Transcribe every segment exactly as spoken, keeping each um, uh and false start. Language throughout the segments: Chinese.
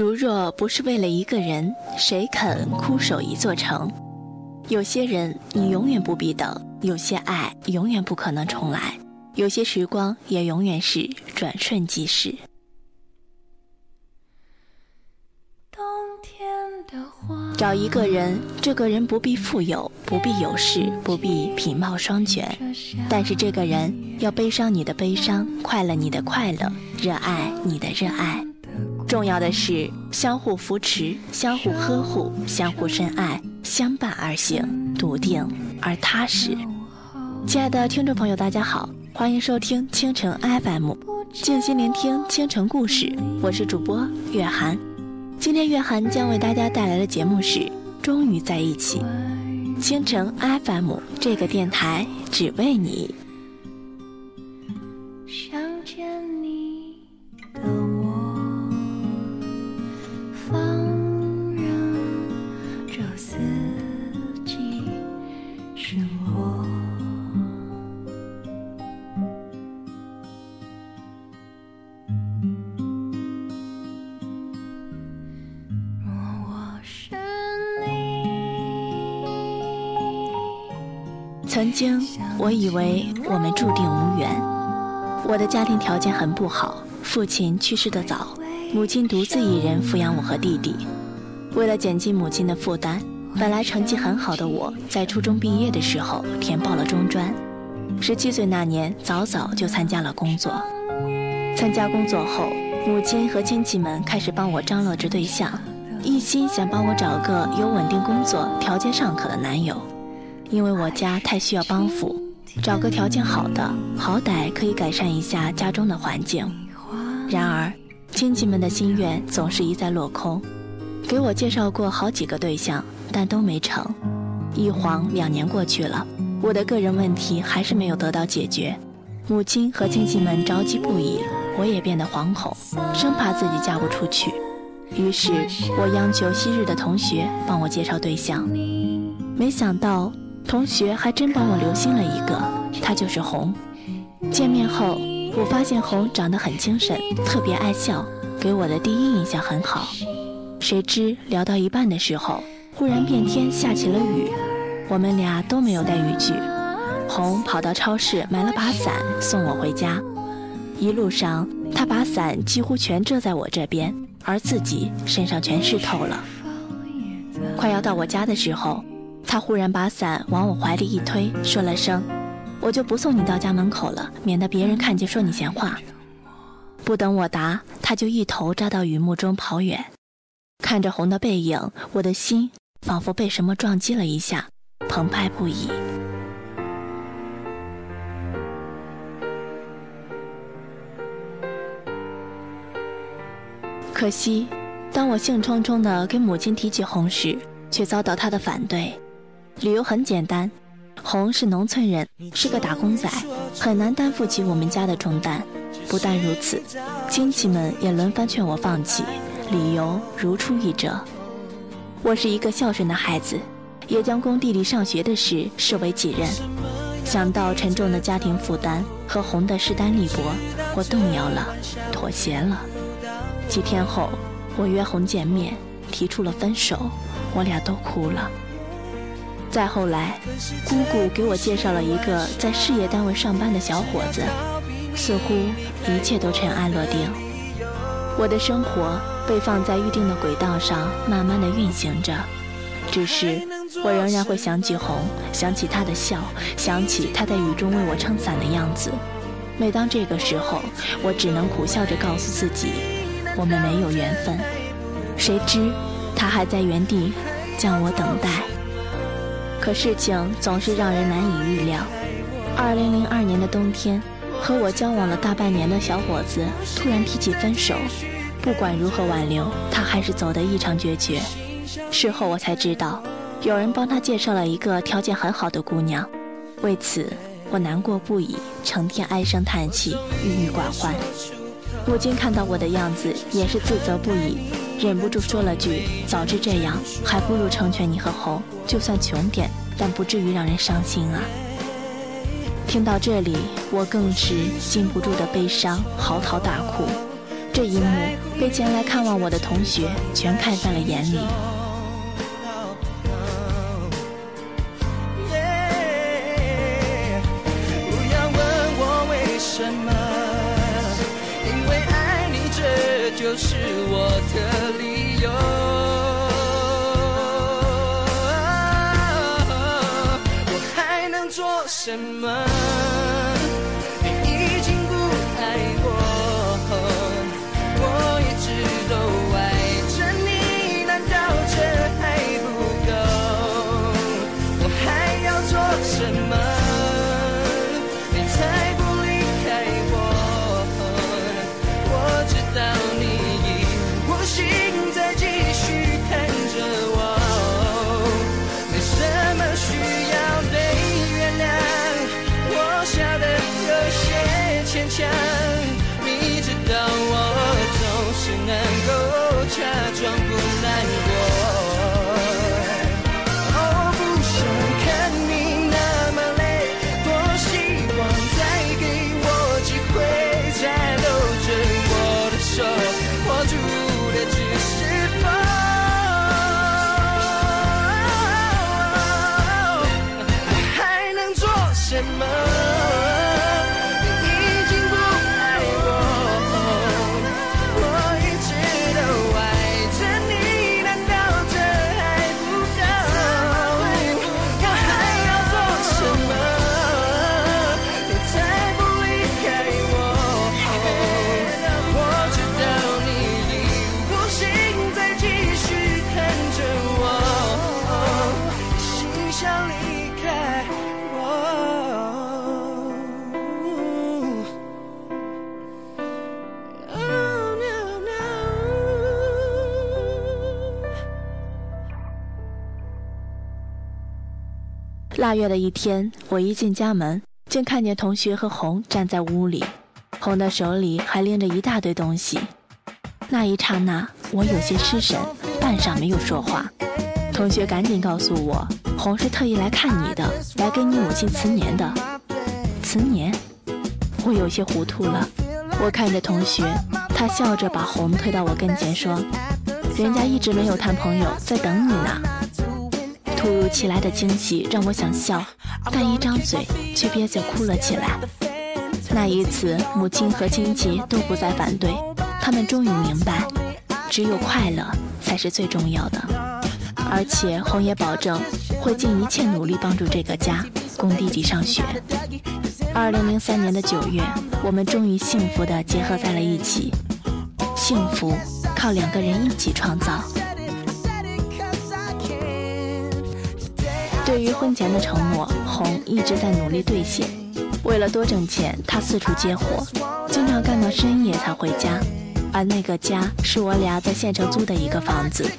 如若不是为了一个人，谁肯枯守一座城？有些人你永远不必等，有些爱永远不可能重来，有些时光也永远是转瞬即逝。找一个人，这个人不必富有，不必有势，不必品貌双全，但是这个人要悲伤你的悲伤，快乐你的快乐，热爱你的热爱。重要的是相互扶持，相互呵护，相互深爱，相伴而行，笃定而踏实。亲爱的听众朋友，大家好，欢迎收听清城 F M， 静心聆听清城故事，我是主播月涵。今天月涵将为大家带来的节目是《终于在一起》。清城 F M 这个电台只为你。想见你的我，放任这四季是我。曾经我以为我们注定无缘，我的家庭条件很不好，父亲去世得早，母亲独自一人抚养我和弟弟。为了减轻母亲的负担，本来成绩很好的我在初中毕业的时候填报了中专，十七岁那年早早就参加了工作。参加工作后，母亲和亲戚们开始帮我张罗着对象，一心想帮我找个有稳定工作、条件尚可的男友。因为我家太需要帮扶，找个条件好的，好歹可以改善一下家中的环境。然而亲戚们的心愿总是一再落空，给我介绍过好几个对象，但都没成。一晃两年过去了，我的个人问题还是没有得到解决，母亲和亲戚们着急不已，我也变得惶恐，生怕自己嫁不出去。于是我央求昔日的同学帮我介绍对象，没想到同学还真帮我留心了一个，他就是红。见面后，我发现红长得很精神，特别爱笑，给我的第一印象很好。谁知聊到一半的时候，忽然变天下起了雨，我们俩都没有带雨具。红跑到超市买了把伞送我回家，一路上他把伞几乎全遮在我这边，而自己身上全湿透了。快要到我家的时候，他忽然把伞往我怀里一推，说了声我就不送你到家门口了，免得别人看见说你闲话。不等我答，他就一头扎到雨幕中跑远。看着红的背影，我的心仿佛被什么撞击了一下，澎湃不已。可惜当我兴冲冲地跟母亲提起红时，却遭到他的反对。理由很简单，红是农村人，是个打工仔，很难担负起我们家的重担。不但如此，亲戚们也轮番劝我放弃，理由如出一辙。我是一个孝顺的孩子，也将工地里上学的事视为己任。想到沉重的家庭负担和红的势单力薄，我动摇了，妥协了。几天后，我约红见面，提出了分手，我俩都哭了。再后来，姑姑给我介绍了一个在事业单位上班的小伙子，似乎一切都尘埃落定。我的生活被放在预定的轨道上慢慢的运行着，只是我仍然会想起红，想起她的笑，想起她在雨中为我撑伞的样子。每当这个时候，我只能苦笑着告诉自己，我们没有缘分。谁知他还在原地将我等待。可事情总是让人难以预料。二零零二年的冬天，和我交往了大半年的小伙子突然提起分手，不管如何挽留，他还是走得异常决绝。事后我才知道，有人帮他介绍了一个条件很好的姑娘。为此我难过不已，成天唉声叹气，郁郁寡欢。母亲看到我的样子也是自责不已，忍不住说了句，早知这样，还不如成全你和红，就算穷点，但不至于让人伤心啊。听到这里，我更是禁不住的悲伤，嚎啕大哭。这一幕被前来看望我的同学全看在了眼里。不要问我为什么，因为爱你，这就是我的理由。 什么？你已经不爱我，我一直都爱着你，难道这还不够？我还要做什么，你才不离开我？我知道你已无心再继续看着我，没什么需要。 坚强，你知道我总是能够假装不难过。哦，不想看你那么累，多希望再给我机会，再搂着我的手，握住的只是风。我还能做什么？ 腊月的一天，我一进家门，正看见同学和红站在屋里，红的手里还拎着一大堆东西。那一刹那，我有些失神，半晌没有说话。同学赶紧告诉我，红是特意来看你的，来给你母亲辞年的。辞年？我有些糊涂了。我看着同学，他笑着把红推到我跟前说：“人家一直没有谈朋友，在等你呢。” 突如其来的惊喜让我想笑，但一张嘴却憋着哭了起来。那一次，母亲和亲戚都不再反对，他们终于明白，只有快乐才是最重要的。而且红也保证会尽一切努力帮助这个家，供弟弟上学。二零零三年的九月，我们终于幸福地结合在了一起。幸福靠两个人一起创造。 对于婚前的承诺，红一直在努力兑现。为了多挣钱，她四处接活，经常干到深夜才回家。而那个家是我俩在县城租的一个房子。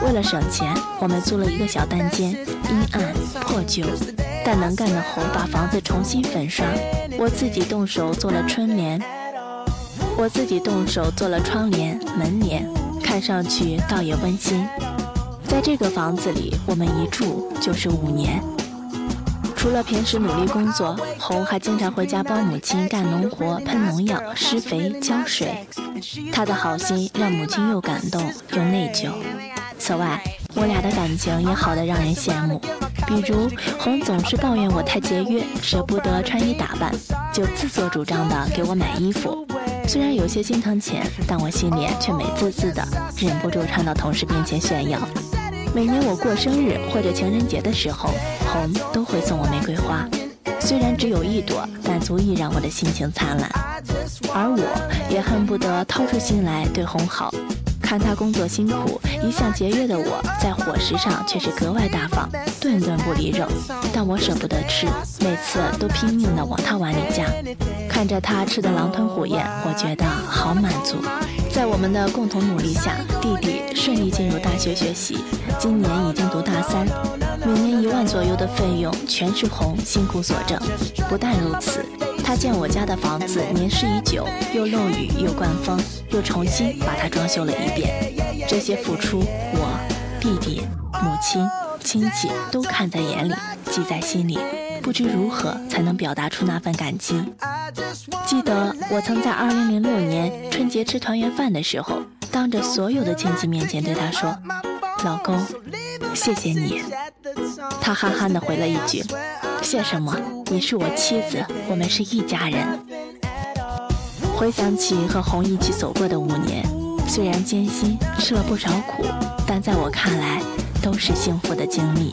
为了省钱，我们租了一个小单间，阴暗破旧。但能干的红把房子重新粉刷，我自己动手做了春联，我自己动手做了窗帘、门帘，看上去倒也温馨。 在这个房子里，我们一住就是五年。除了平时努力工作，红还经常回家帮母亲干农活、喷农药、施肥、浇水。她的好心让母亲又感动又内疚。此外，我俩的感情也好得让人羡慕。比如，红总是抱怨我太节约，舍不得穿衣打扮，就自作主张的给我买衣服。 虽然有些心疼钱，但我心里却美滋滋的，忍不住穿到同事面前炫耀。每年我过生日或者情人节的时候，红都会送我玫瑰花，虽然只有一朵，但足以让我的心情灿烂。而我也恨不得掏出心来对红好，看她工作辛苦，一向节约的我在伙食上却是格外大方，顿顿不离肉。但我舍不得吃，每次都拼命的往她碗里夹。 看着他吃的狼吞虎咽，我觉得好满足。在我们的共同努力下，弟弟顺利进入大学学习，今年已经读大三，每年一万左右的费用全是红辛苦所挣。不但如此，他见我家的房子年事已久，又漏雨又灌风，又重新把它装修了一遍。这些付出，我、弟弟、母亲、亲戚都看在眼里，记在心里。不知如何才能表达出那份感激。记得我曾在二零零六年春节吃团圆饭的时候，当着所有的亲戚面前对他说：“老公，谢谢你。”他憨憨地回了一句：“谢什么？你是我妻子，我们是一家人。”回想起和红一起走过的五年，虽然艰辛，吃了不少苦，但在我看来，都是幸福的经历。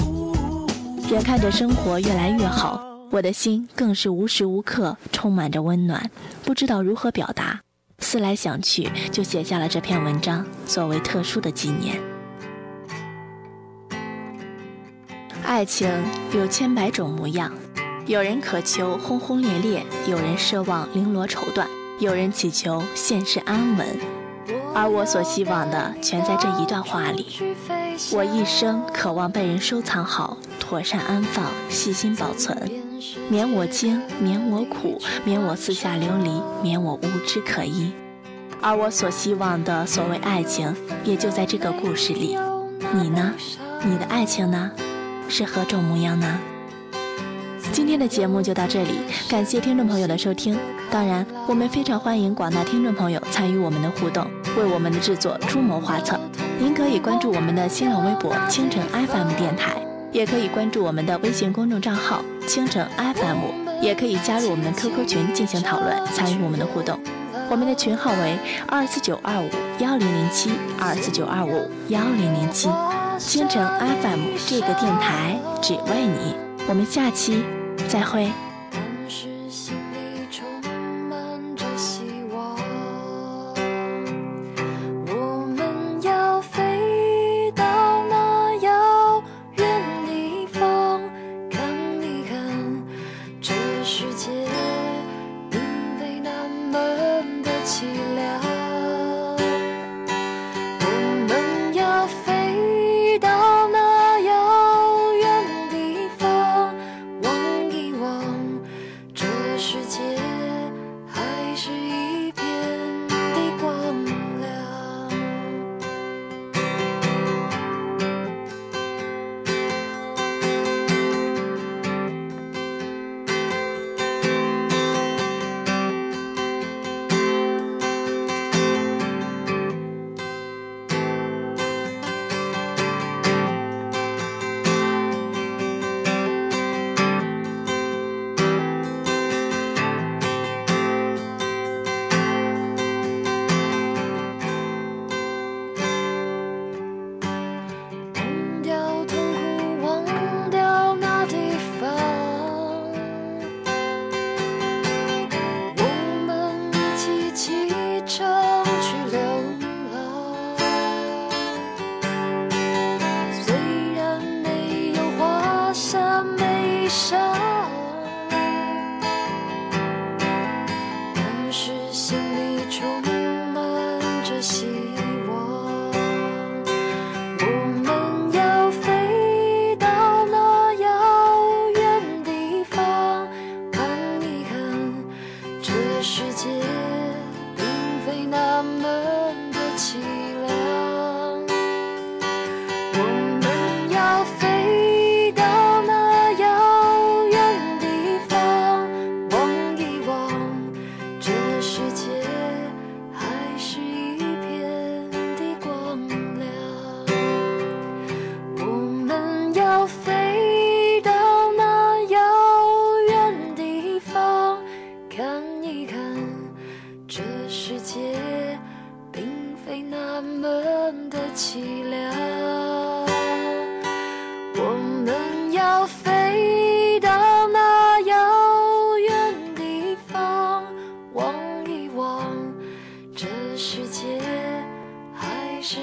眼看着生活越来越好，我的心更是无时无刻充满着温暖，不知道如何表达。思来想去，就写下了这篇文章，作为特殊的纪念。爱情有千百种模样，有人渴求轰轰烈烈，有人奢望绫罗绸缎，有人祈求现世安稳，而我所希望的全在这一段话里。我一生渴望被人收藏好，妥善安放，细心保存，免我惊，免我苦，免我四下流离，免我无枝可依。而我所希望的所谓爱情，也就在这个故事里。你呢？你的爱情呢？是何种模样呢？今天的节目就到这里，感谢听众朋友的收听。当然，我们非常欢迎广大听众朋友参与我们的互动，为我们的制作出谋划策。您可以关注我们的新浪微博清晨 F M 电台，也可以关注我们的微信公众账号清晨 F M， 也可以加入我们的 Q Q 群进行讨论，参与我们的互动。我们的群号为二四九二五一零零七，二四九二五一零零七。清晨 F M 这个电台只为你，我们下期再会。世界还是